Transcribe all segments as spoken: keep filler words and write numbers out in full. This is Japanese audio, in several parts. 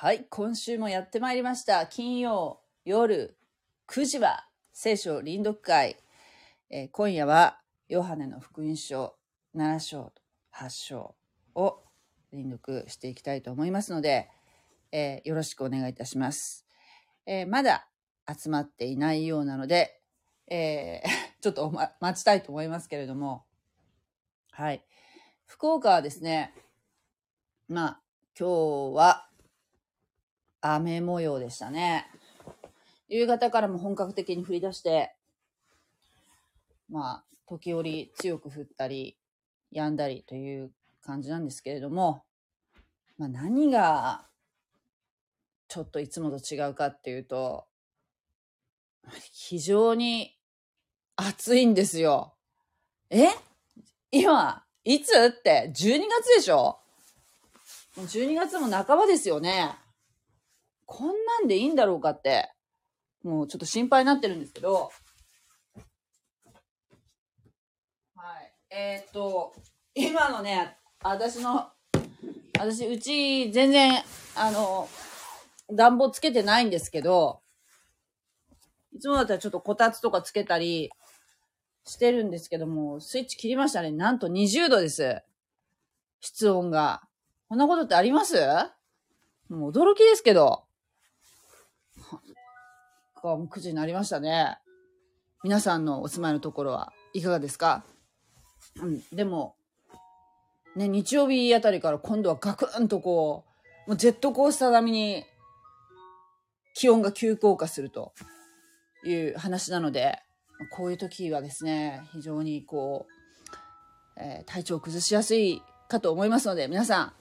はい、今週もやってまいりました。金曜夜くじは聖書臨読会、えー、今夜はヨハネの福音書なな章はち章を臨読していきたいと思いますので、えー、よろしくお願いいたします、えー、まだ集まっていないようなので、えー、ちょっと、ま、待ちたいと思いますけれども、はい、福岡はですね、まあ今日は雨模様でしたね。夕方からも本格的に降り出して、まあ時折強く降ったり止んだりという感じなんですけれども、まあ何がちょっといつもと違うかっていうと、非常に暑いんですよ。え？今いつってじゅうにがつでしょ？もうじゅうにがつも半ばですよね。こんなんでいいんだろうかって、もうちょっと心配になってるんですけど。はい。えー、っと、今のね、私の、私、うち全然、あの、暖房つけてないんですけど、いつもだったらちょっとこたつとかつけたりしてるんですけども、スイッチ切りましたね。なんとにじゅうどです。室温が。こんなことってあります？もう驚きですけど。くじになりましたね。皆さんのお住まいのところはいかがですか？うん、でも、ね、日曜日あたりから今度はガクンとこう、もうジェットコースター並みに気温が急降下するという話なので、こういう時はですね、非常にこう、えー、体調を崩しやすいかと思いますので、皆さん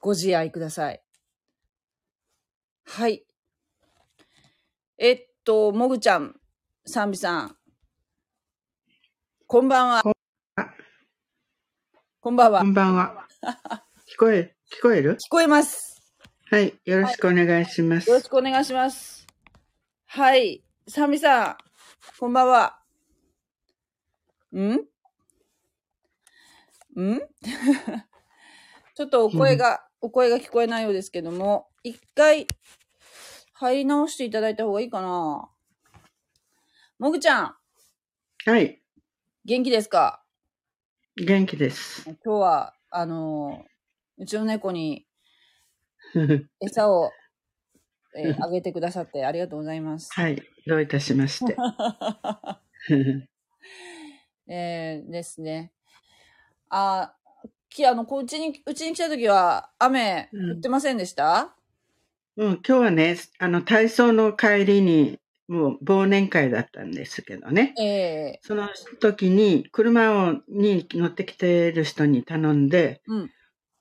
ご自愛ください。はい。えっと、もぐちゃん、さんびさん、こんばんは。こんばんは。こんばんは。聞こえ、聞こえる？聞こえます。はい、よろしくお願いします。はい、よろしくお願いします。はい、さみさん、こんばんは。ん？ん？ちょっとお声が、うん、お声が聞こえないようですけども、一回、入り直していただいた方がいいかな。もぐちゃん。はい。元気ですか？元気です。今日は、あの、うちの猫に餌を、えー、あげてくださってありがとうございます。はい。どういたしまして。えー、ですね。あ、き、あの、こう、うちに、うちに来た時は雨降ってませんでした？うんうん、今日はね、あの体操の帰りにもう忘年会だったんですけどね、えー、その時に車をに乗ってきている人に頼んで、うん、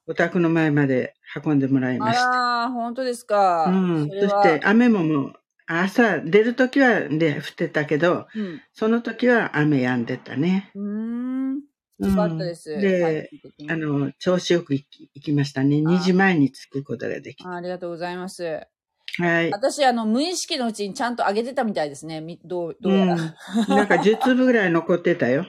お宅の前まで運んでもらいました。あー、本当ですか。うん、それは、そして雨ももう朝出る時は、ね、降ってたけど、うん、その時は雨止んでたね。うーん、よかったです。うん、で、あの、調子よく行き、行きましたね。にじまえに着くことができた。あ。ありがとうございます。はい。私、あの、無意識のうちにちゃんと上げてたみたいですね。どう、どうやら。うん、なんかじゅっつぶぐらい残ってたよ。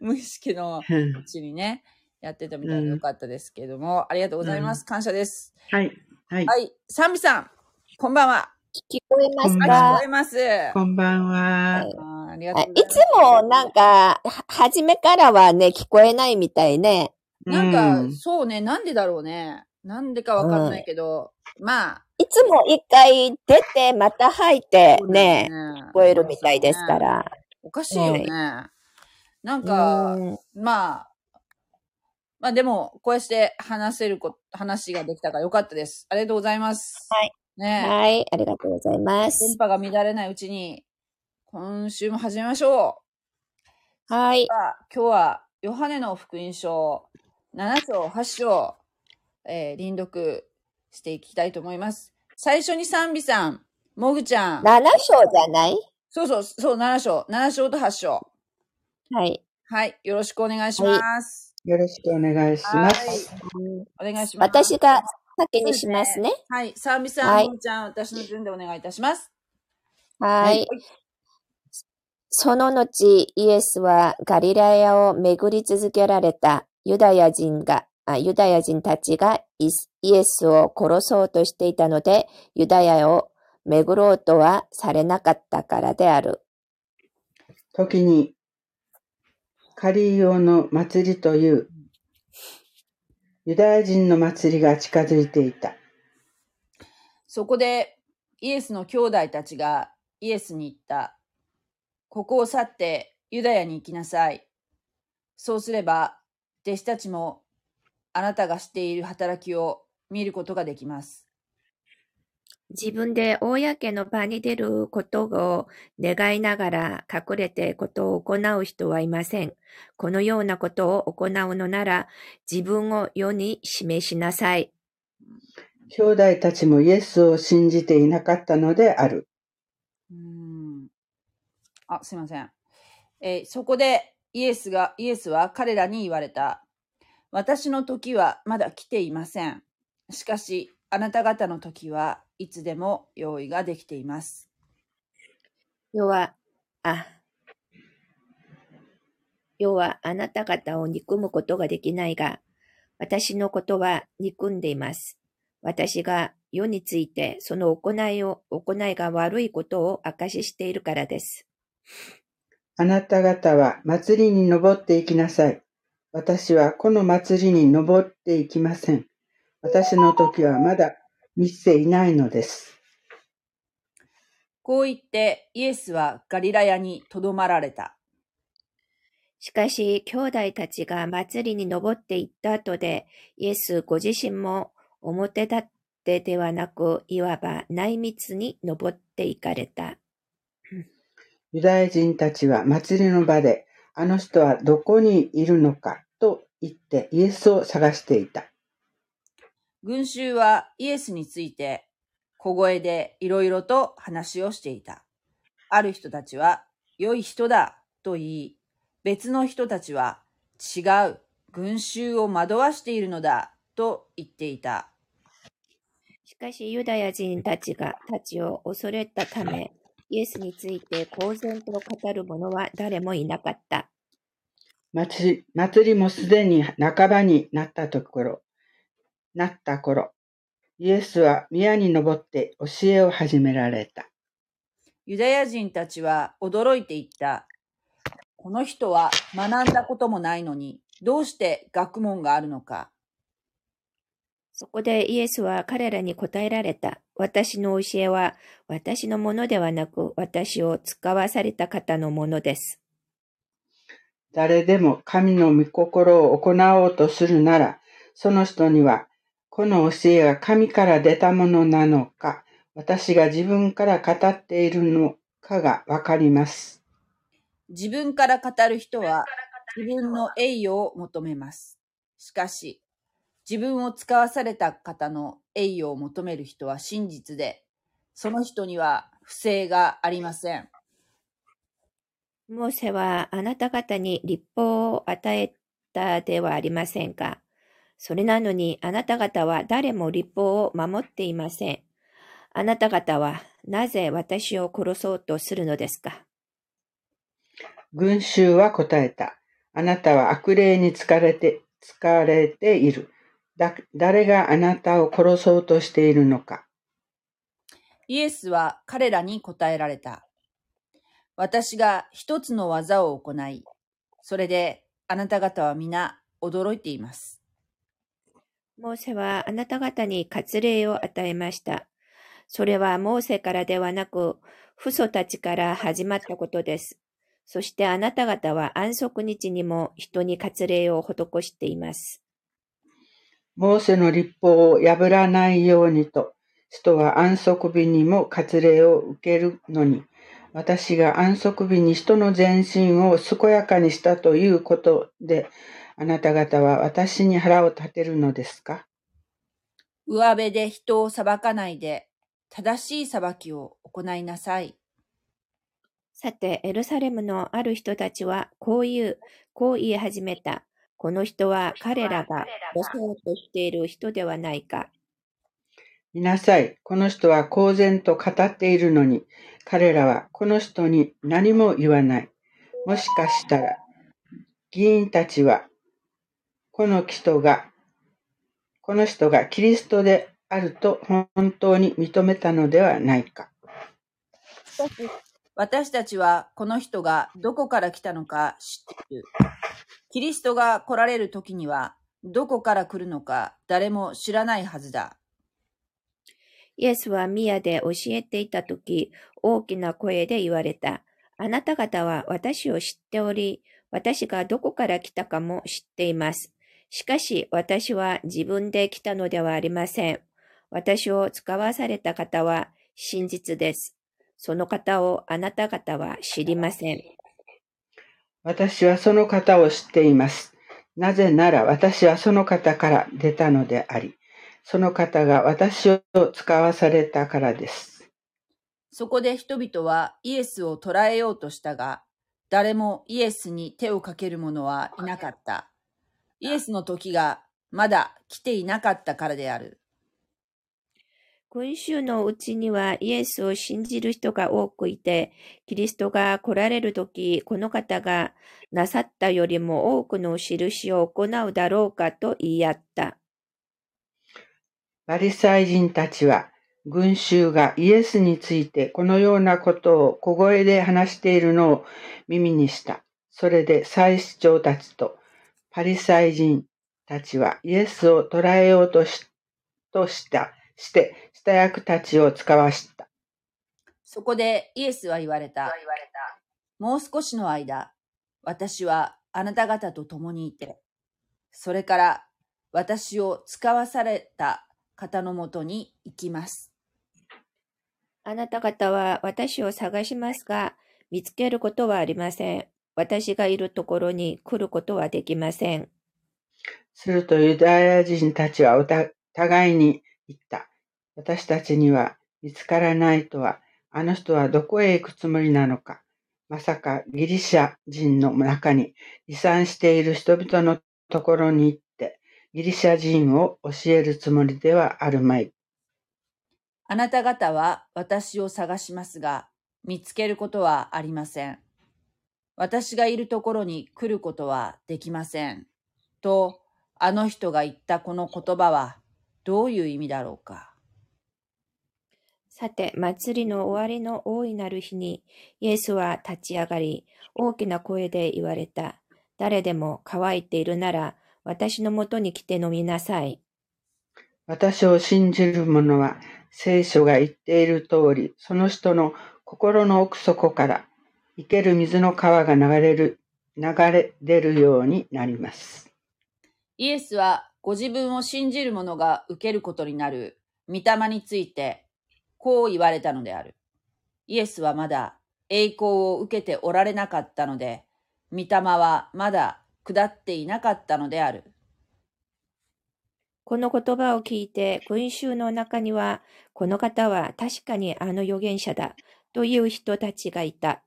無意識のうちにね、やってたみたいでよかったですけども、うん、ありがとうございます。感謝です。はい。はい。はい。サンビさん、こんばんは。聞こえますか？聞こえます。こんばんは。はい、ありがとうございます。いつもなんか、初めからはね、聞こえないみたいね。なんか、そうね、なんでだろうね。なんでかわかんないけど、うん、まあ。いつも一回出て、また入ってね、ね、聞こえるみたいですから。おかしいよね。はい、なんか、まあ、まあでも、こうして話せるこ、話ができたからよかったです。ありがとうございます。はい。ね、はい、ありがとうございます。電波が乱れないうちに、今週も始めましょう。はい。今日は、ヨハネの福音書、なな章、はち章、えー、臨読していきたいと思います。最初に賛美さん、もぐちゃん。なな章じゃない？そうそう、そう、なな章。なな章とはち章。はい。はい、よろしくお願いします。はい、よろしくお願いします。はい、お願いします。私が、先にしますね。はい。サーミさん、はい、もぐちゃん、私の順でお願いいたします。はい。はい、その後、イエスはガリラヤを巡り続けられたユダヤ人がユダヤ人たちがイエスを殺そうとしていたので、ユダヤを巡ろうとはされなかったからである。時にカリオの祭りというユダヤ人の祭りが近づいていた。そこでイエスの兄弟たちがイエスに言った。ここを去ってユダヤに行きなさい。そうすれば弟子たちもあなたがしている働きを見ることができます。自分で公の場に出ることを願いながら隠れてことを行う人はいません。このようなことを行うのなら自分を世に示しなさい。兄弟たちもイエスを信じていなかったのである。うーんあ、すいません。えー、そこでイエスが、イエスは彼らに言われた。私の時はまだ来ていません。しかし、あなた方の時はいつでも用意ができています。世は、あ、世はあなた方を憎むことができないが、私のことは憎んでいます。私が世についてその行いを、行いが悪いことを証ししているからです。あなた方は祭りに登っていきなさい。私はこの祭りに登っていきません。私の時はまだ満ちていないのです。こう言ってイエスはガリラヤにとどまられた。しかし兄弟たちが祭りに登っていった後で、イエスご自身も表立ってではなく、いわば内密に登っていかれた。ユダヤ人たちは祭りの場で、あの人はどこにいるのかと言ってイエスを探していた。群衆はイエスについて小声でいろいろと話をしていた。ある人たちは良い人だと言い、別の人たちは違う、群衆を惑わしているのだと言っていた。しかしユダヤ人たちがたちを恐れたため、イエスについて公然と語る者は誰もいなかった。祭りもすでに半ばになったところ、なった頃、イエスは宮に登って教えを始められた。ユダヤ人たちは驚いていった。この人は学んだこともないのに、どうして学問があるのか。そこでイエスは彼らに答えられた。私の教えは私のものではなく、私を使わされた方のものです。誰でも神の御心を行おうとするなら、その人にはこの教えが神から出たものなのか、私が自分から語っているのかがわかります。自分から語る人は自分の栄誉を求めます。しかし、自分を使わされた方の栄誉を求める人は真実で、その人には不正がありません。モーセはあなた方に律法を与えたではありませんか。それなのにあなた方は誰も律法を守っていません。あなた方はなぜ私を殺そうとするのですか。群衆は答えた。あなたは悪霊に疲れて、疲れている。だ誰があなたを殺そうとしているのか。イエスは彼らに答えられた。私が一つの技を行い、それであなた方は皆驚いています。モーセはあなた方に割礼を与えました。それはモーセからではなく、父祖たちから始まったことです。そしてあなた方は安息日にも人に割礼を施しています。モーセの律法を破らないようにと、人は安息日にも割礼を受けるのに、私が安息日に人の全身を健やかにしたということで、あなた方は私に腹を立てるのですか。上辺で人を裁かないで、正しい裁きを行いなさい。さて、エルサレムのある人たちはこう言う、こう言い始めた。この人は彼らが殺そうとしている人ではないか。見なさい、この人は公然と語っているのに、彼らはこの人に何も言わない。もしかしたら、議員たちは、この人がこの人がキリストであると本当に認めたのではないか。私たちはこの人がどこから来たのか知っている。キリストが来られる時にはどこから来るのか誰も知らないはずだ。イエスは宮で教えていた時、大きな声で言われた。あなた方は私を知っており、私がどこから来たかも知っています。しかし私は自分で来たのではありません。私を使わされた方は真実です。その方をあなた方は知りません。私はその方を知っています。なぜなら私はその方から出たのであり、その方が私を使わされたからです。そこで人々はイエスを捕らえようとしたが、誰もイエスに手をかける者はいなかった。イエスの時がまだ来ていなかったからである。群衆のうちにはイエスを信じる人が多くいて、キリストが来られるとき、この方がなさったよりも多くの印を行うだろうかと言い合った。パリサイ人たちは、群衆がイエスについてこのようなことを小声で話しているのを耳にした。それで祭司長たちとパリサイ人たちはイエスを捕らえようとし、とした。して、下役たちを使わした。そこでイエスは言われた。もう少しの間、私はあなた方と共にいて、それから私を使わされた方のもとに行きます。あなた方は私を探しますが、見つけることはありません。私がいるところに来ることはできません。するとユダヤ人たちはおた、互いに言った。私たちには見つからないとは、あの人はどこへ行くつもりなのか。まさかギリシャ人の中に離散している人々のところに行って、ギリシャ人を教えるつもりではあるまい。あなた方は私を探しますが、見つけることはありません。私がいるところに来ることはできません。と、あの人が言ったこの言葉は、どういう意味だろうか。さて、祭りの終わりの大いなる日に、イエスは立ち上がり、大きな声で言われた。誰でも乾いているなら、私のもとに来て飲みなさい。私を信じる者は、聖書が言っている通り、その人の心の奥底から、生ける水の川が流れる、流れ出るようになります。イエスは、ご自分を信じる者が受けることになる御霊について、こう言われたのである。イエスはまだ栄光を受けておられなかったので、御霊はまだ下っていなかったのである。この言葉を聞いて、群衆の中には、この方は確かにあの預言者だ、という人たちがいた。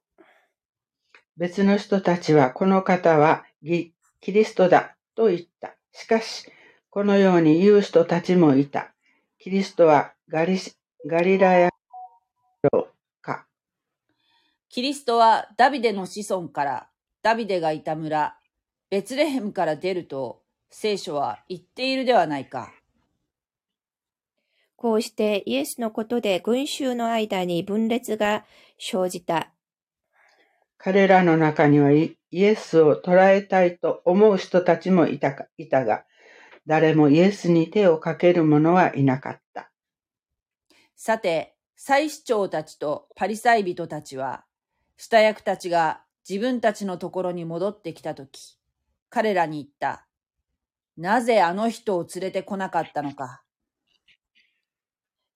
別の人たちは、この方はキリストだ、と言った。しかし、このように言う人たちもいた。キリストはガリ、ガリラヤか。キリストはダビデの子孫から、ダビデがいた村、ベツレヘムから出ると、聖書は言っているではないか。こうしてイエスのことで群衆の間に分裂が生じた。彼らの中にはイエスを捕らえたいと思う人たちもいたか、いたが、誰もイエスに手をかける者はいなかった。さて、祭司長たちとパリサイ人たちは、下役たちが自分たちのところに戻ってきたとき、彼らに言った。なぜあの人を連れてこなかったのか。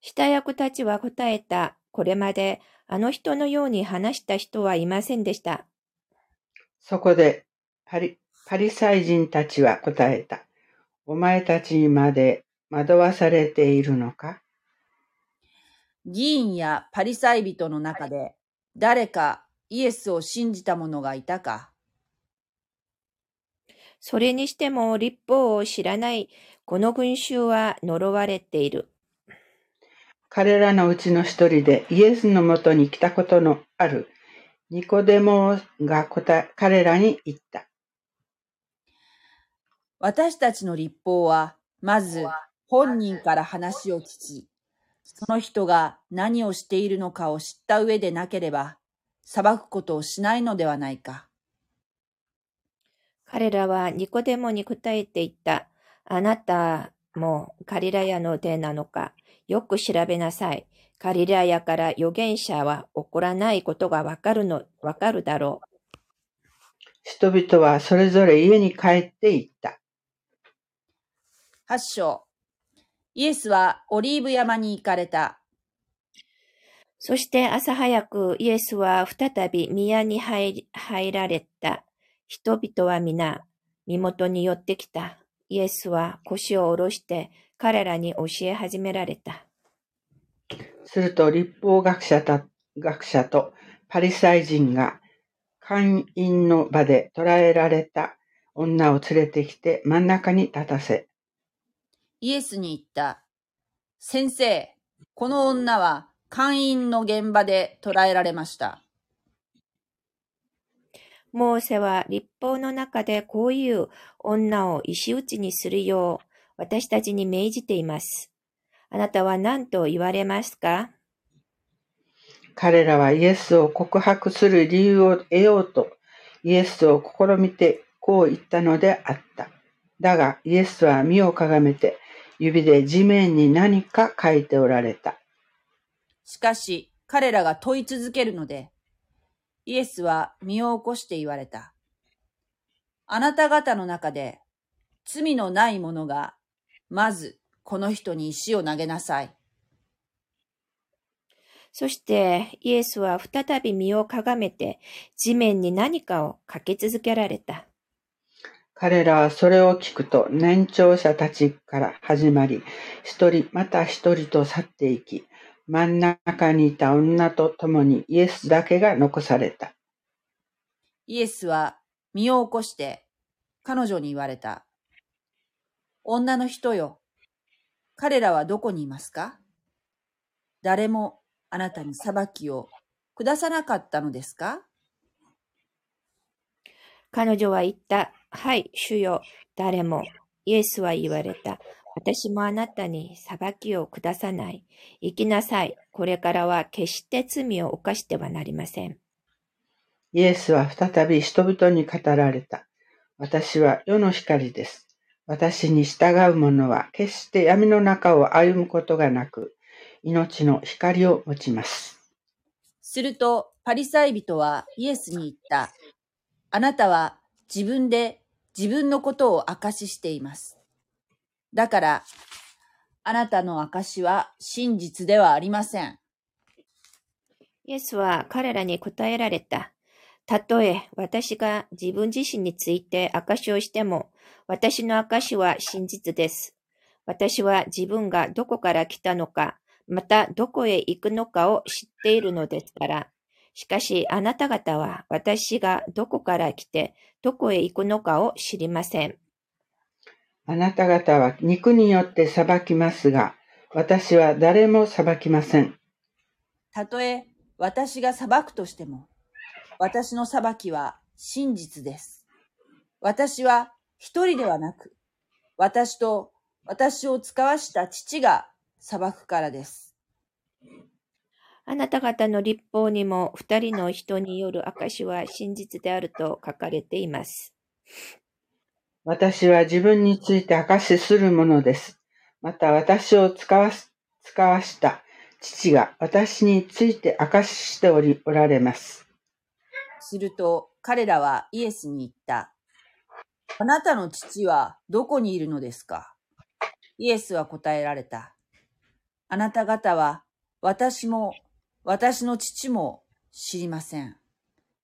下役たちは答えた。これまであの人のように話した人はいませんでした。そこでパリ、パリサイ人たちは答えた。お前たちにまで惑わされているのか。議員やパリサイ人の中で誰かイエスを信じた者がいたか。それにしても律法を知らないこの群衆は呪われている。彼らのうちの一人でイエスのもとに来たことのあるニコデモが答え彼らに言った。私たちの律法は、まず本人から話を聞き、その人が何をしているのかを知った上でなければ、裁くことをしないのではないか。彼らはニコデモに答えていった。あなたもガリラヤの出なのか、よく調べなさい。ガリラヤから預言者は起こらないことがわかるの、わかるだろう。人々はそれぞれ家に帰っていった。はち章。イエスはオリーブ山に行かれた。そして朝早くイエスは再び宮に 入, 入られた。人々は皆、身元に寄ってきた。イエスは腰を下ろして彼らに教え始められた。すると律法学者た、学者とパリサイ人が会員の場で捕らえられた女を連れてきて真ん中に立たせ、イエスに言った。先生、この女は姦淫の現場で捕らえられました。モーセは律法の中でこういう女を石打ちにするよう私たちに命じています。あなたは何と言われますか？彼らはイエスを告白する理由を得ようとイエスを試みてこう言ったのであった。だがイエスは身をかがめて指で地面に何か書いておられた。しかし彼らが問い続けるので、イエスは身を起こして言われた。あなた方の中で罪のない者がまずこの人に石を投げなさい。そしてイエスは再び身をかがめて地面に何かをかけ続けられた。彼らはそれを聞くと年長者たちから始まり、一人また一人と去っていき、真ん中にいた女と共にイエスだけが残された。イエスは身を起こして彼女に言われた。女の人よ、彼らはどこにいますか？誰もあなたに裁きを下さなかったのですか？彼女は言った。はい、主よ、誰も。イエスは言われた。私もあなたに裁きを下さない。行きなさい。これからは決して罪を犯してはなりません。イエスは再び人々に語られた。私は世の光です。私に従う者は決して闇の中を歩むことがなく、命の光を持ちます。するとパリサイ人はイエスに言った。あなたは自分で自分のことを証ししています。だから、あなたの証は真実ではありません。イエスは彼らに答えられた。たとえ私が自分自身について証をしても、私の証は真実です。私は自分がどこから来たのか、またどこへ行くのかを知っているのですから。しかしあなた方は私がどこから来てどこへ行くのかを知りません。あなた方は肉によって裁きますが、私は誰も裁きません。たとえ私が裁くとしても、私の裁きは真実です。私は一人ではなく、私と私を使わした父が裁くからです。あなた方の律法にも二人の人による証は真実であると書かれています。私は自分について証しするものです。また私を使わし、使わした父が私について証ししており、おられます。すると彼らはイエスに言った。あなたの父はどこにいるのですか？イエスは答えられた。あなた方は私も私の父も知りません。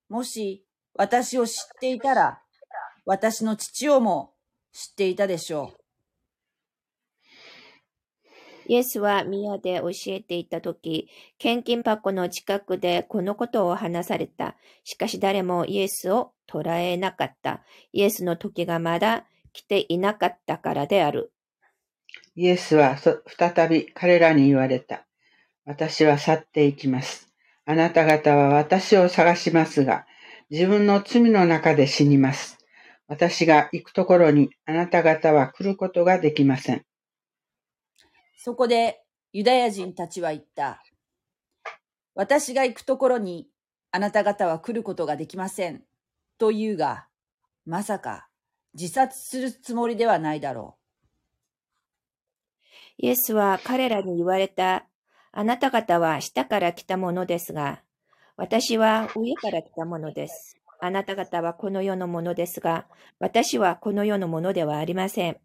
もし私を知っていたら、私の父をも知っていたでしょう。イエスは宮で教えていたとき、献金箱の近くでこのことを話された。しかし誰もイエスを捕らえなかった。イエスの時がまだ来ていなかったからである。イエスは再び彼らに言われた。私は去っていきます。あなた方は私を探しますが、自分の罪の中で死にます。私が行くところにあなた方は来ることができません。そこでユダヤ人たちは言った。私が行くところにあなた方は来ることができません。と言うが、まさか自殺するつもりではないだろう。イエスは彼らに言われた。あなた方は下から来たものですが、私は上から来たものです。あなた方はこの世のものですが、私はこの世のものではありません。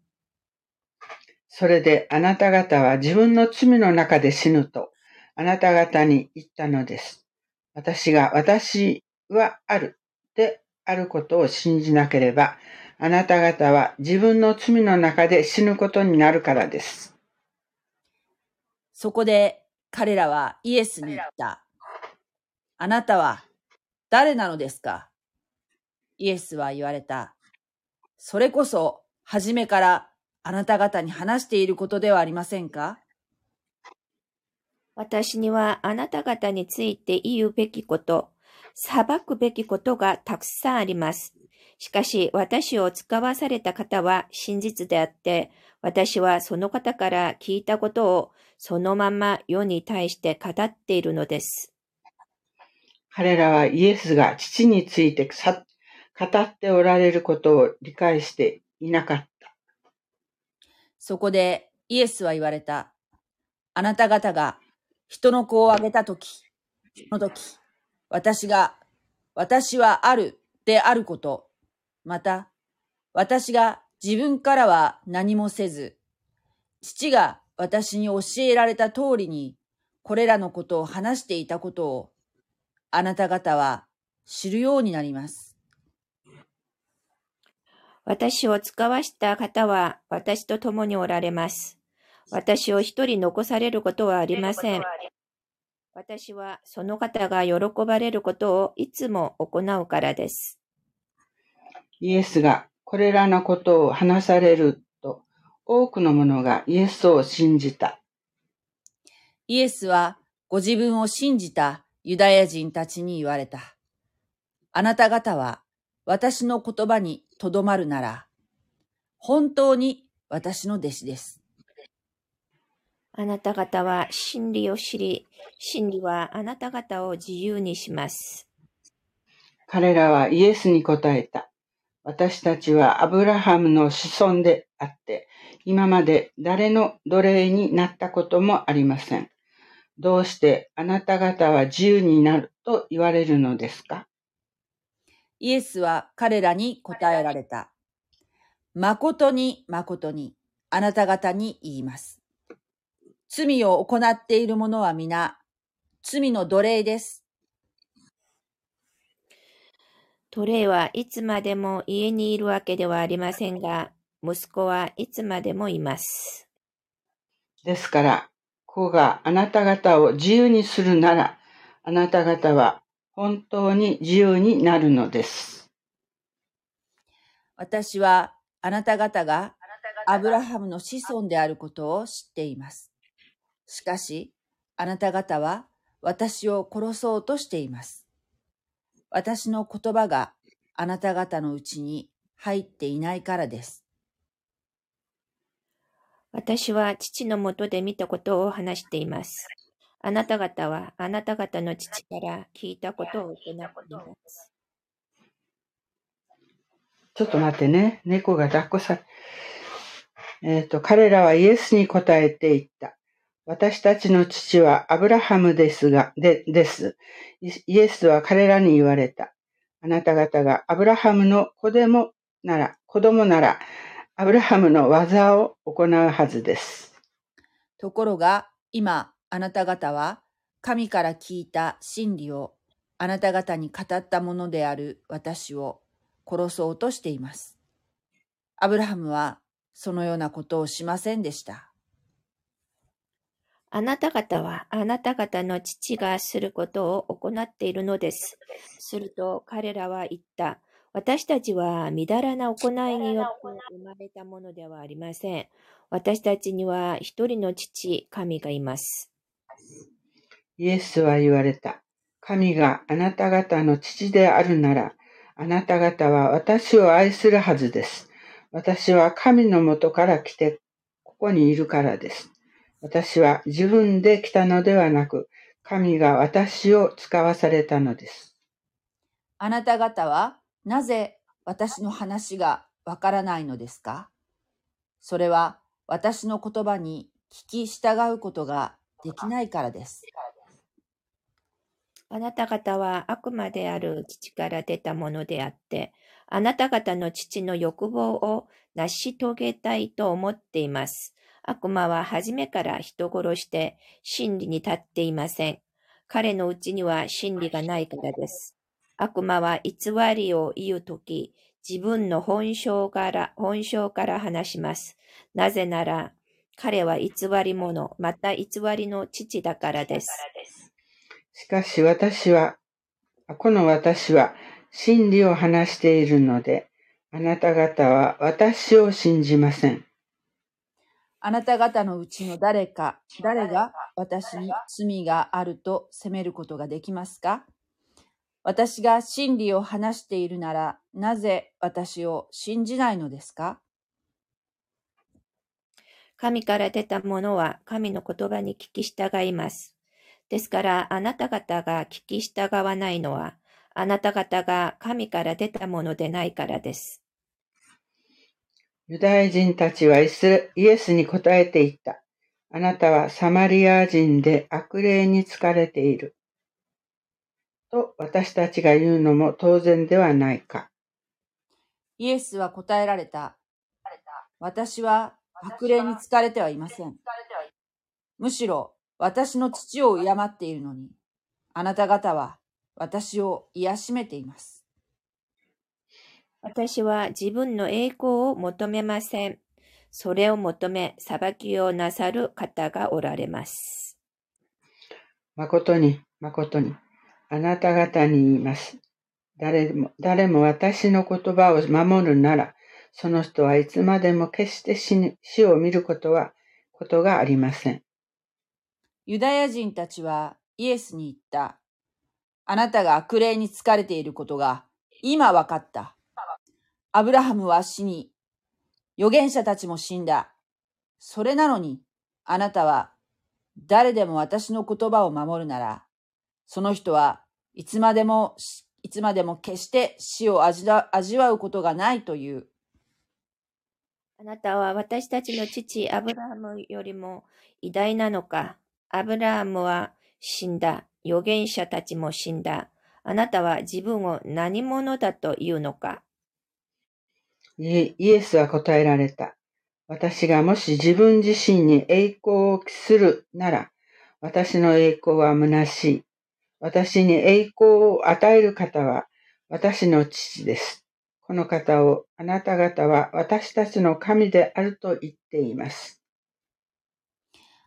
それであなた方は自分の罪の中で死ぬと、あなた方に言ったのです。私が私はあるであることを信じなければ、あなた方は自分の罪の中で死ぬことになるからです。そこで彼らはイエスに言った。あなたは誰なのですか？イエスは言われた。それこそ初めからあなた方に話していることではありませんか？私にはあなた方について言うべきこと、裁くべきことがたくさんあります。しかし私を使わされた方は真実であって、私はその方から聞いたことをそのまま世に対して語っているのです。彼らはイエスが父について語っておられることを理解していなかった。そこでイエスは言われた。あなた方が人の子をあげたとき、そのとき、私が、私はあるであること、また、私が自分からは何もせず、父が私に教えられた通りに、これらのことを話していたことを、あなた方は知るようになります。私を使わした方は、私と共におられます。私を一人残されることはありません。私はその方が喜ばれることをいつも行うからです。イエスがこれらのことを話されると、多くの者がイエスを信じた。イエスはご自分を信じたユダヤ人たちに言われた。あなた方は私の言葉にとどまるなら、本当に私の弟子です。あなた方は真理を知り、真理はあなた方を自由にします。彼らはイエスに答えた。私たちはアブラハムの子孫であって、今まで誰の奴隷になったこともありません。どうしてあなた方は自由になると言われるのですか？イエスは彼らに答えられた。誠に誠にあなた方に言います。罪を行っている者は皆、罪の奴隷です。奴隷はいつまでも家にいるわけではありませんが、息子はいつまでもいます。ですから、子があなた方を自由にするなら、あなた方は本当に自由になるのです。私はあなた方がアブラハムの子孫であることを知っています。しかし、あなた方は私を殺そうとしています。私の言葉があなた方のうちに入っていないからです。私は父のもとで見たことを話しています。あなた方はあなた方の父から聞いたことを行っています。ちょっと待ってね、猫が抱っこさ、えっと、彼らはイエスに答えていった。私たちの父はアブラハムですが、で、です。イエスは彼らに言われた。あなた方がアブラハムの子でもなら、子供なら、アブラハムの技を行うはずです。ところが、今、あなた方は、神から聞いた真理を、あなた方に語ったものである私を殺そうとしています。アブラハムは、そのようなことをしませんでした。あなた方はあなた方の父がすることを行っているのです。すると彼らは言った。私たちは乱らな行いによって生まれたものではありません。私たちには一人の父、神がいます。イエスは言われた。神があなた方の父であるなら、あなた方は私を愛するはずです。私は神のもとから来て、ここにいるからです。私は自分で来たのではなく、神が私を使わされたのです。あなた方はなぜ私の話がわからないのですか？それは私の言葉に聞き従うことができないからです。あなた方は悪魔である父から出たものであって、あなた方の父の欲望を成し遂げたいと思っています。悪魔は初めから人殺して真理に立っていません。彼のうちには真理がないからです。悪魔は偽りを言うとき、自分の本性から、本性から話します。なぜなら、彼は偽り者、また偽りの父だからです。しかし私は、この私は真理を話しているので、あなた方は私を信じません。あなた方のうちの誰か、誰が私に罪があると責めることができますか？私が真理を話しているなら、なぜ私を信じないのですか？神から出たものは神の言葉に聞き従います。ですからあなた方が聞き従わないのは、あなた方が神から出たものでないからです。ユダヤ人たちはイエスに答えていった。あなたはサマリア人で悪霊に疲れている。と私たちが言うのも当然ではないか。イエスは答えられた。私は悪霊に疲れてはいません。むしろ、私の父を敬っているのに、あなた方は私を癒しめています。私は自分の栄光を求めません。それを求め、裁きをなさる方がおられます。まことに、まことに、あなた方に言います。誰も、誰も私の言葉を守るなら、その人はいつまでも決して死を見ることは、ことがありません。ユダヤ人たちはイエスに言った。あなたが悪霊に疲れていることが今わかった。アブラハムは死に、預言者たちも死んだ。それなのにあなたは誰でも私の言葉を守るなら、その人はいつまでも、いつまでも決して死を味わうことがないという。あなたは私たちの父アブラハムよりも偉大なのか。アブラハムは死んだ。預言者たちも死んだ。あなたは自分を何者だというのか。イエスは答えられた。私がもし自分自身に栄光を期するなら、私の栄光は虚しい。私に栄光を与える方は私の父です。この方をあなた方は私たちの神であると言っています。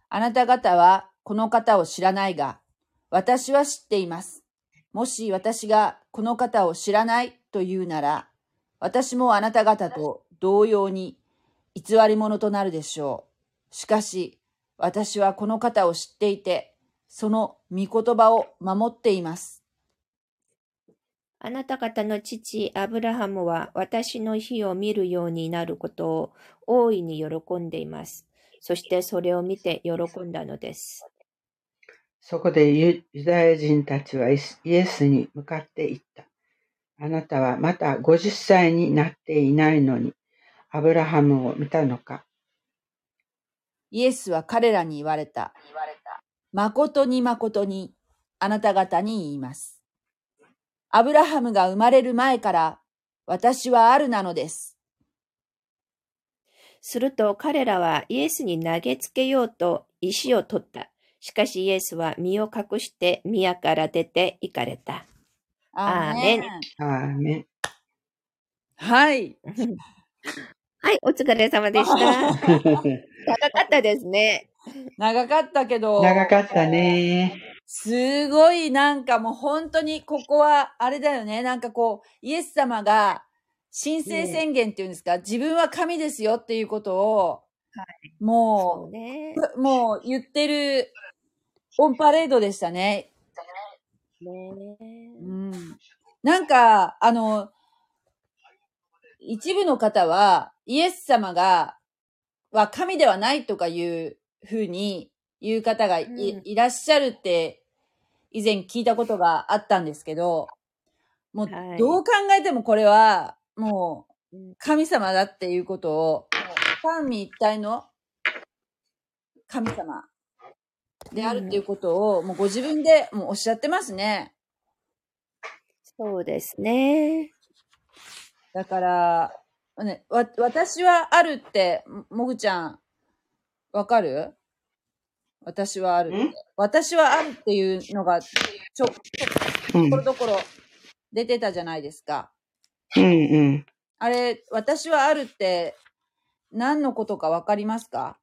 あなた方はこの方を知らないが、私は知っています。もし私がこの方を知らないというなら、私もあなた方と同様に偽り者となるでしょう。しかし、私はこの方を知っていて、その御言葉を守っています。あなた方の父アブラハムは私の日を見るようになることを大いに喜んでいます。そしてそれを見て喜んだのです。そこでユダヤ人たちはイエスに向かって言った。あなたはまたごじゅっさいになっていないのに、アブラハムを見たのか。イエスは彼らに言われた。まことにまことに、あなた方に言います。アブラハムが生まれる前から、私はあるなのです。すると彼らはイエスに投げつけようと石を取った。しかしイエスは身を隠して宮から出て行かれた。アーメン。アーメン。はい。はい、お疲れ様でした。長かったですね。長かったけど。長かったね。すごいなんかもう本当にここはあれだよね。なんかこう、イエス様が神聖宣言っていうんですか、ね、自分は神ですよっていうことを、はい、もう、そうね、もう言ってるオンパレードでしたね。ね、うん、なんか、あの、一部の方は、イエス様が、は神ではないとかいうふうに言う方が い,、うん、いらっしゃるって以前聞いたことがあったんですけど、もうどう考えてもこれはもう神様だっていうことを、三位一体の神様であるっていうことをもうご自分でもうおっしゃってますね。そうですね。だから、ね、わ私はあるって、もぐちゃん、わかる？私はあるって。私はあるっていうのが、ちょ、ところどころ出てたじゃないですか。うんうん。あれ、私はあるって、何のことかわかりますか？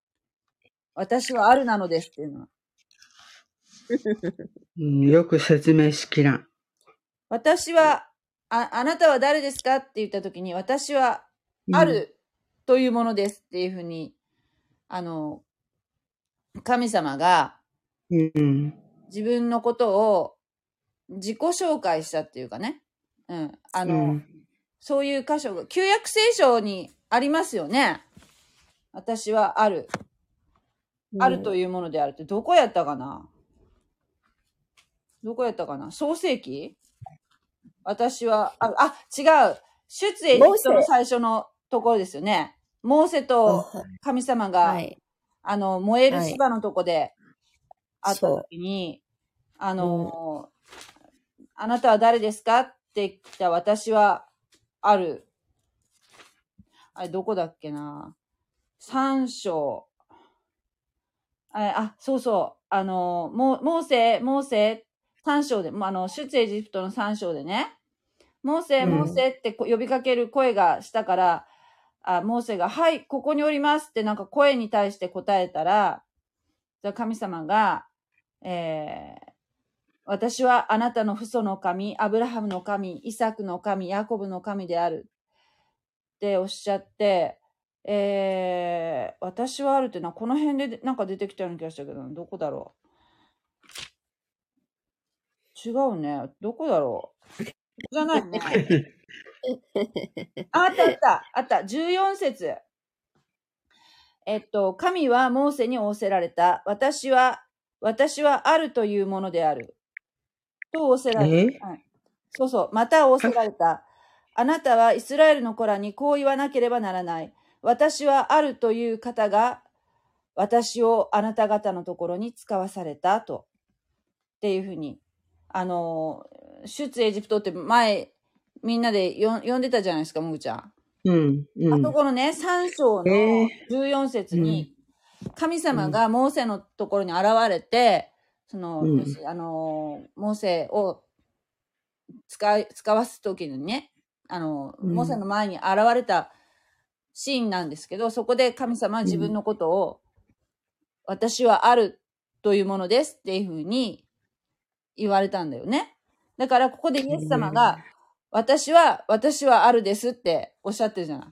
私はあるなのですっていうのは。よく説明しきらん。私は、あ、あなたは誰ですかって言ったときに、私はあるというものですっていうふうに、うん、あの、神様が、うん、自分のことを自己紹介したっていうかね、うん、あの、うん、そういう箇所が、旧約聖書にありますよね。私はある。あるというものであるって、どこやったかな？どこやったかな？創世記？私は、あ、あ、違う。出エジプトの最初のところですよね。モーセと神様が、はい、あの、燃える芝のとこで会った時に、はい、あの、うん、あなたは誰ですかって来た私はある。あれ、どこだっけな。三章。あ, あ、そうそう。あの、モーセ、モーセ、三章で、あの、出エジプトの三章でね、モーセ、モーセって呼びかける声がしたから、うん、あモーセが、はい、ここにおりますってなんか声に対して答えたら、神様が、えー、私はあなたの父祖の神、アブラハムの神、イサクの神、ヤコブの神であるっておっしゃって、えー、私はあるってな、この辺でなんか出てきたような気がしたけど、どこだろう。違うね。どこだろう。じゃないね。あったあった。あった。じゅうよん節。えっと、神はモーセに仰せられた。私は、私はあるというものである。と仰せられた。はい、そうそう。また仰せられた。あなたはイスラエルの子らにこう言わなければならない。私はあるという方が、私をあなた方のところに使わされたと。っていうふうに。あの、出エジプトって前、みんなで読んでたじゃないですか、もぐちゃん。うん。うん、あそこのね、さん章のじゅうよん節に、神様がモーセのところに現れて、その、うん、あの、モーセを使い、使わすときにね、あの、モーセの前に現れたシーンなんですけど、そこで神様は自分のことを、うん、私はあるというものですっていうふうに、言われたんだよね。だからここでイエス様が、うん、私は私はあるですっておっしゃってるじゃない、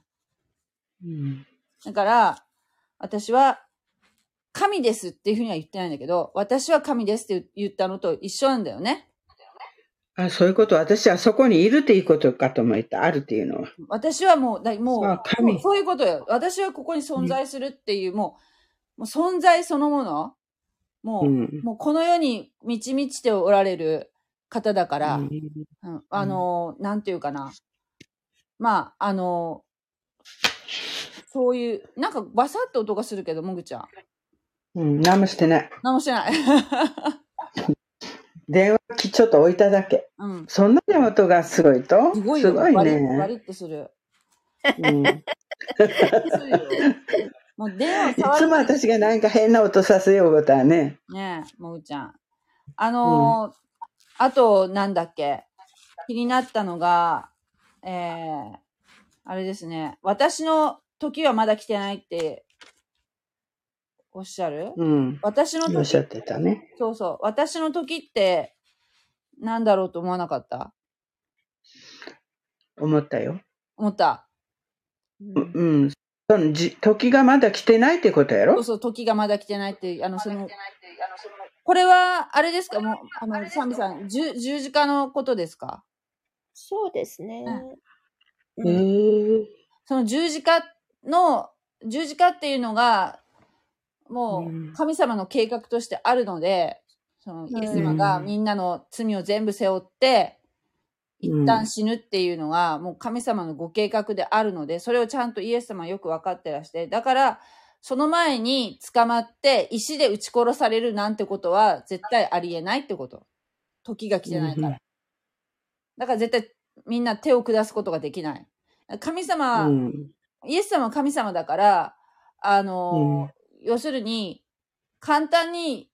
うん、だから私は神ですっていうふうには言ってないんだけど、私は神ですって言ったのと一緒なんだよね。あ、そういうこと。私はそこにいるっていうことかと思った。あるっていうのは私はもうだもうあ神もうそういうことよ。私はここに存在するっていう、うん、もう、もう存在そのものもう、うん、もうこの世に満ち満ちておられる方だから、うんうん、あの、なんていうかな。まあ、あの、そういう、なんかバサッと音がするけど、もぐちゃん。うん、何もしてない。何もしてない。電話機ちょっと置いただけ。うん。そんなに音がすごいと？すごいよ。すごいね。バリッ、バリッとする。うん。もう電話触る。いつも私がなんか変な音させようことはね。ねえ、もぐちゃん。あのーうん、あと、なんだっけ。気になったのが、えー、あれですね。私の時はまだ来てないって、おっしゃる？うん。私の時。おっしゃってたね。そうそう。私の時って、なんだろうと思わなかった？思ったよ。思った。うん。うんじ時がまだ来てないってことやろ？そうそう、時がまだ来てないって、あの、その、これは、あれですか？もう、あの、サンビさん、十、十字架のことですか？そうですね。うんうん、その十字架の、十字架っていうのが、もう神様の計画としてあるので、そのイエス様がみんなの罪を全部背負って一旦死ぬっていうのがもう神様のご計画であるので、それをちゃんとイエス様はよく分かってらして、だからその前に捕まって石で撃ち殺されるなんてことは絶対ありえないってこと、時が来てないから。だから絶対みんな手を下すことができない。神様、イエス様は神様だから、あの、要するに簡単に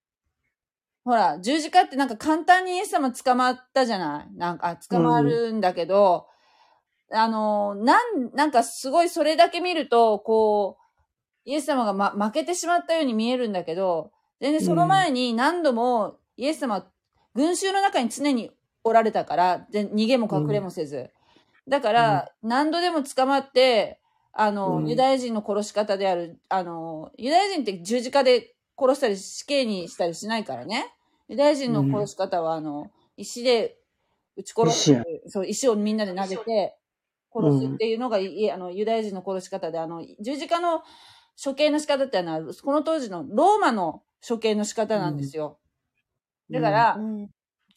ほら、十字架ってなんか簡単にイエス様捕まったじゃない、なんか捕まるんだけど、うん、あの、なん、なんかすごいそれだけ見ると、こう、イエス様が、ま、負けてしまったように見えるんだけど、全然その前に何度もイエス様は群衆の中に常におられたから、で逃げも隠れもせず。だから、何度でも捕まって、あの、ユダヤ人の殺し方である、あの、ユダヤ人って十字架で殺したり死刑にしたりしないからね。ユダヤ人の殺し方は、あの、うん、石で撃ち殺す、そう、石をみんなで投げて殺すっていうのが、うん、あのユダヤ人の殺し方で、あの、十字架の処刑の仕方っていうのは、この当時のローマの処刑の仕方なんですよ。うん、だから、うん、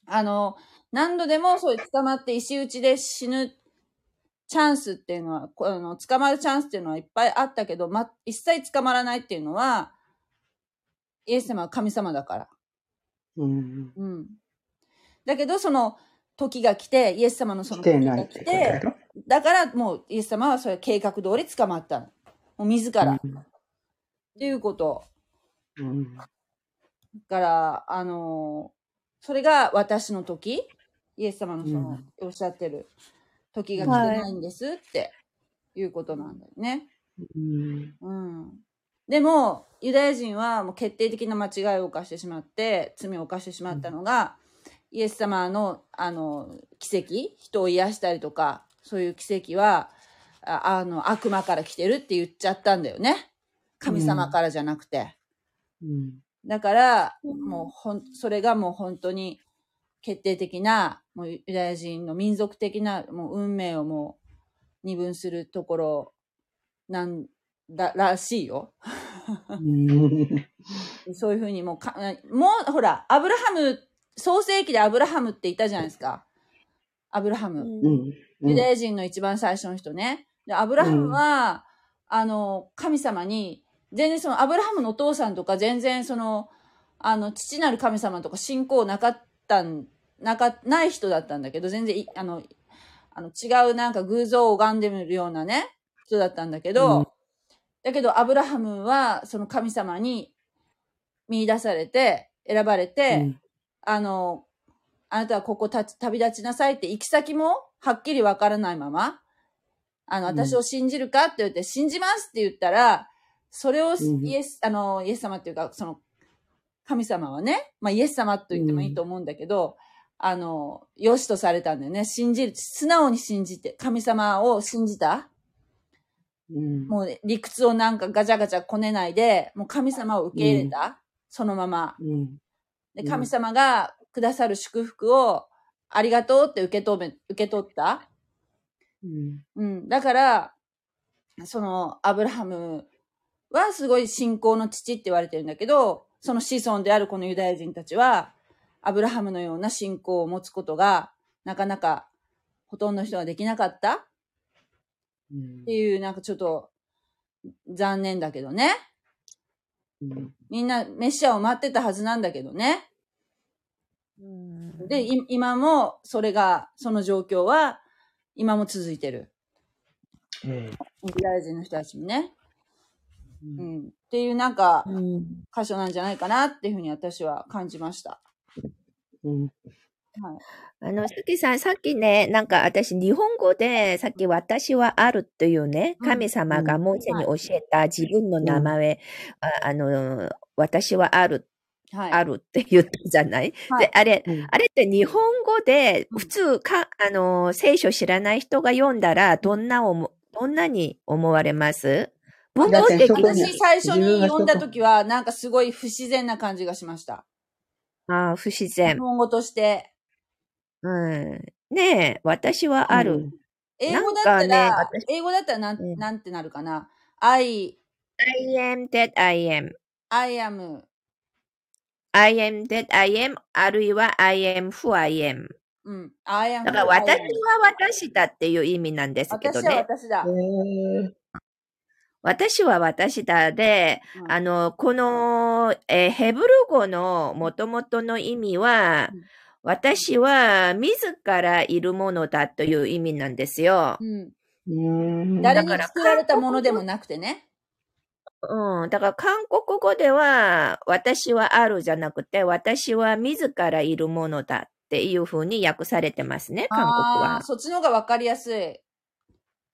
あの、何度でもそういう捕まって石打ちで死ぬチャンスっていうのは、あの、捕まるチャンスっていうのはいっぱいあったけど、ま、一切捕まらないっていうのは、イエス様は神様だから。うんうん、だけどその時が来て、イエス様のその時が来て、だからもうイエス様はそれ計画通り捕まったの、もう自ら、うん、っていうこと、うん、だからあのー、それが私の時、イエス様のその、うん、おっしゃってる時が来てないんですっていうことなんだよね、うんうん、でもユダヤ人はもう決定的な間違いを犯してしまって、罪を犯してしまったのが、うん、イエス様の、あの、奇跡、人を癒したりとか、そういう奇跡は、あ、あの、悪魔から来てるって言っちゃったんだよね。神様からじゃなくて。うん、だから、もうほん、それがもう本当に決定的な、もうユダヤ人の民族的な、もう運命をもう二分するところなんだらしいよ。そういうふうにもうか、もうほら、アブラハム、創世記でアブラハムっていたじゃないですか。アブラハム。うん、ユダヤ人の一番最初の人ね。で、アブラハムは、うん、あの、神様に、全然その、アブラハムのお父さんとか、全然その、あの、父なる神様とか信仰なかったん、なか、ない人だったんだけど、全然、あの、あの違うなんか偶像を拝んでみるようなね、人だったんだけど、うん、だけど、アブラハムは、その神様に見出されて、選ばれて、うん、あの、あなたはここ立ち、旅立ちなさいって、行き先もはっきりわからないまま、あの、私を信じるかって言って、うん、信じますって言ったら、それをイエス、うん、あの、イエス様っていうか、その、神様はね、まあ、イエス様と言ってもいいと思うんだけど、うん、あの、良しとされたんだよね。信じる、素直に信じて、神様を信じた。うん、もう理屈をなんかガチャガチャこねないで、もう神様を受け入れた、うん、そのまま、うん、で神様がくださる祝福をありがとうって受け止め、受け取った、うんうん、だからそのアブラハムはすごい信仰の父って言われてるんだけど、その子孫であるこのユダヤ人たちはアブラハムのような信仰を持つことがなかなかほとんどの人はできなかったっていう、なんかちょっと残念だけどね、うん、みんなメシアを待ってたはずなんだけどね、うん、で今もそれがその状況は今も続いてる、ユダヤ人の人たちもね、うんうん、っていうなんか箇所なんじゃないかなっていうふうに私は感じました、うんはい、あの、さきさん、さっきね、なんか私、日本語で、さっき私はあるというね、神様がモーセに教えた自分の名前、うんうん、あ, あの、私はある、はい、あるって言ったじゃない、はい、で、あれ、うん、あれって日本語で、普通か、あの、聖書知らない人が読んだら、どんな思、どんなに思われます？文法的に。私、最初に読んだときは、なんかすごい不自然な感じがしました。ああ、不自然。日本語として。うん、ねえ、私はある。うん、英語だったら、ね、英語だったらなん、うん、なんてなるかな。I, I am that I am. I am I am that I am あるいは I am who I am、うん、I am だから私は私だっていう意味なんですけどね。私は私だ。私は私だで、うん、あのこの、えー、ヘブル語のもともとの意味は、うん、私は自らいるものだという意味なんですよ。うんうん、誰に作られたものでもなくてね。うん、だから韓国語では私はあるじゃなくて私は自らいるものだっていうふうに訳されてますね、韓国は。あ、そっちの方がわかりやすい。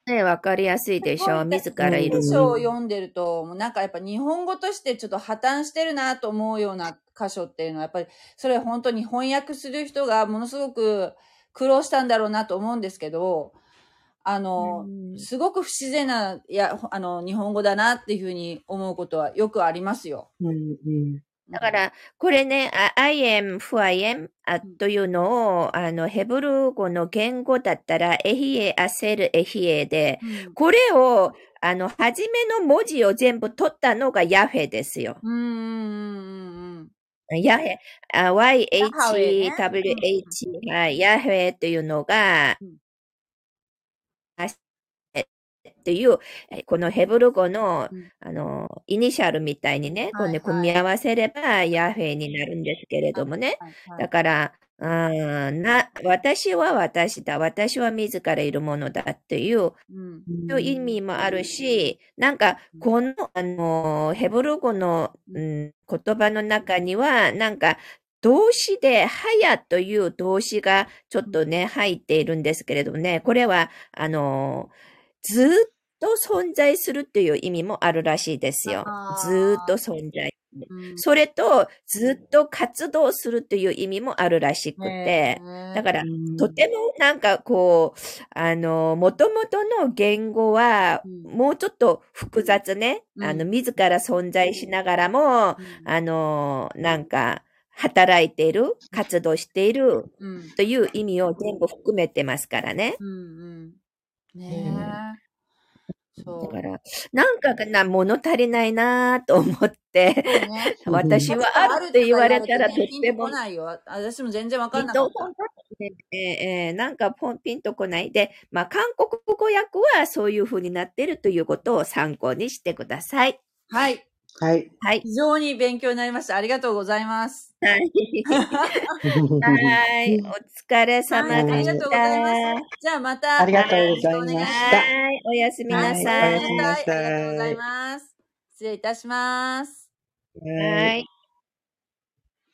ね、わかりやすいでしょ。自らいる。文章を読んでると、もうなんかやっぱ日本語としてちょっと破綻してるなと思うような箇所っていうのはやっぱりそれ本当に翻訳する人がものすごく苦労したんだろうなと思うんですけど、あの、すごく不自然な、いや、あの、日本語だなっていうふうに思うことはよくありますよ。だから、これね、I am who I am というのを、あの、ヘブル語の言語だったら、エヒエアセルエヒエで、これを、あの、初めの文字を全部取ったのがヤフェですよ。うーん。ヤヘ、ワイエイチダブリューエイチ、ヤフェというのが、っていうこのヘブル語 の,、うん、あのイニシャルみたいにね、はいはい、組み合わせればヤフェになるんですけれどもね、はいはいはい、だからあな私は私だ、私は自らいるものだっていう、うん、意味もあるし、なんかこ の, あのヘブル語の、うん、言葉の中にはなんか動詞で、はやという動詞がちょっとね、入っているんですけれどもね、これは、あの、ずっと存在するという意味もあるらしいですよ。ずっと存在。うん、それと、ずっと活動するという意味もあるらしくて、だから、とてもなんかこう、あの、もともとの言語は、もうちょっと複雑ね、うん、あの、自ら存在しながらも、うん、あの、なんか、働いている、活動している、うん、という意味を全部含めてますからね。うんうん、ねえ、うん、そう。だから、なんかな、物足りないなと思って、ね、私はあるって言われたらとっても。ないよ。私も全然わかんなかった。えーえー、なんかポンピンとこないで、まあ、韓国語訳はそういう風になっているということを参考にしてください。はい。はい。はい。非常に勉強になりました。ありがとうございます。はい。はい。お疲れ様でした。ありがとうございます。じゃあまた。ありがとうございました。はい。おやすみなさい。はい。ありがとうございます。失礼いたします。はい。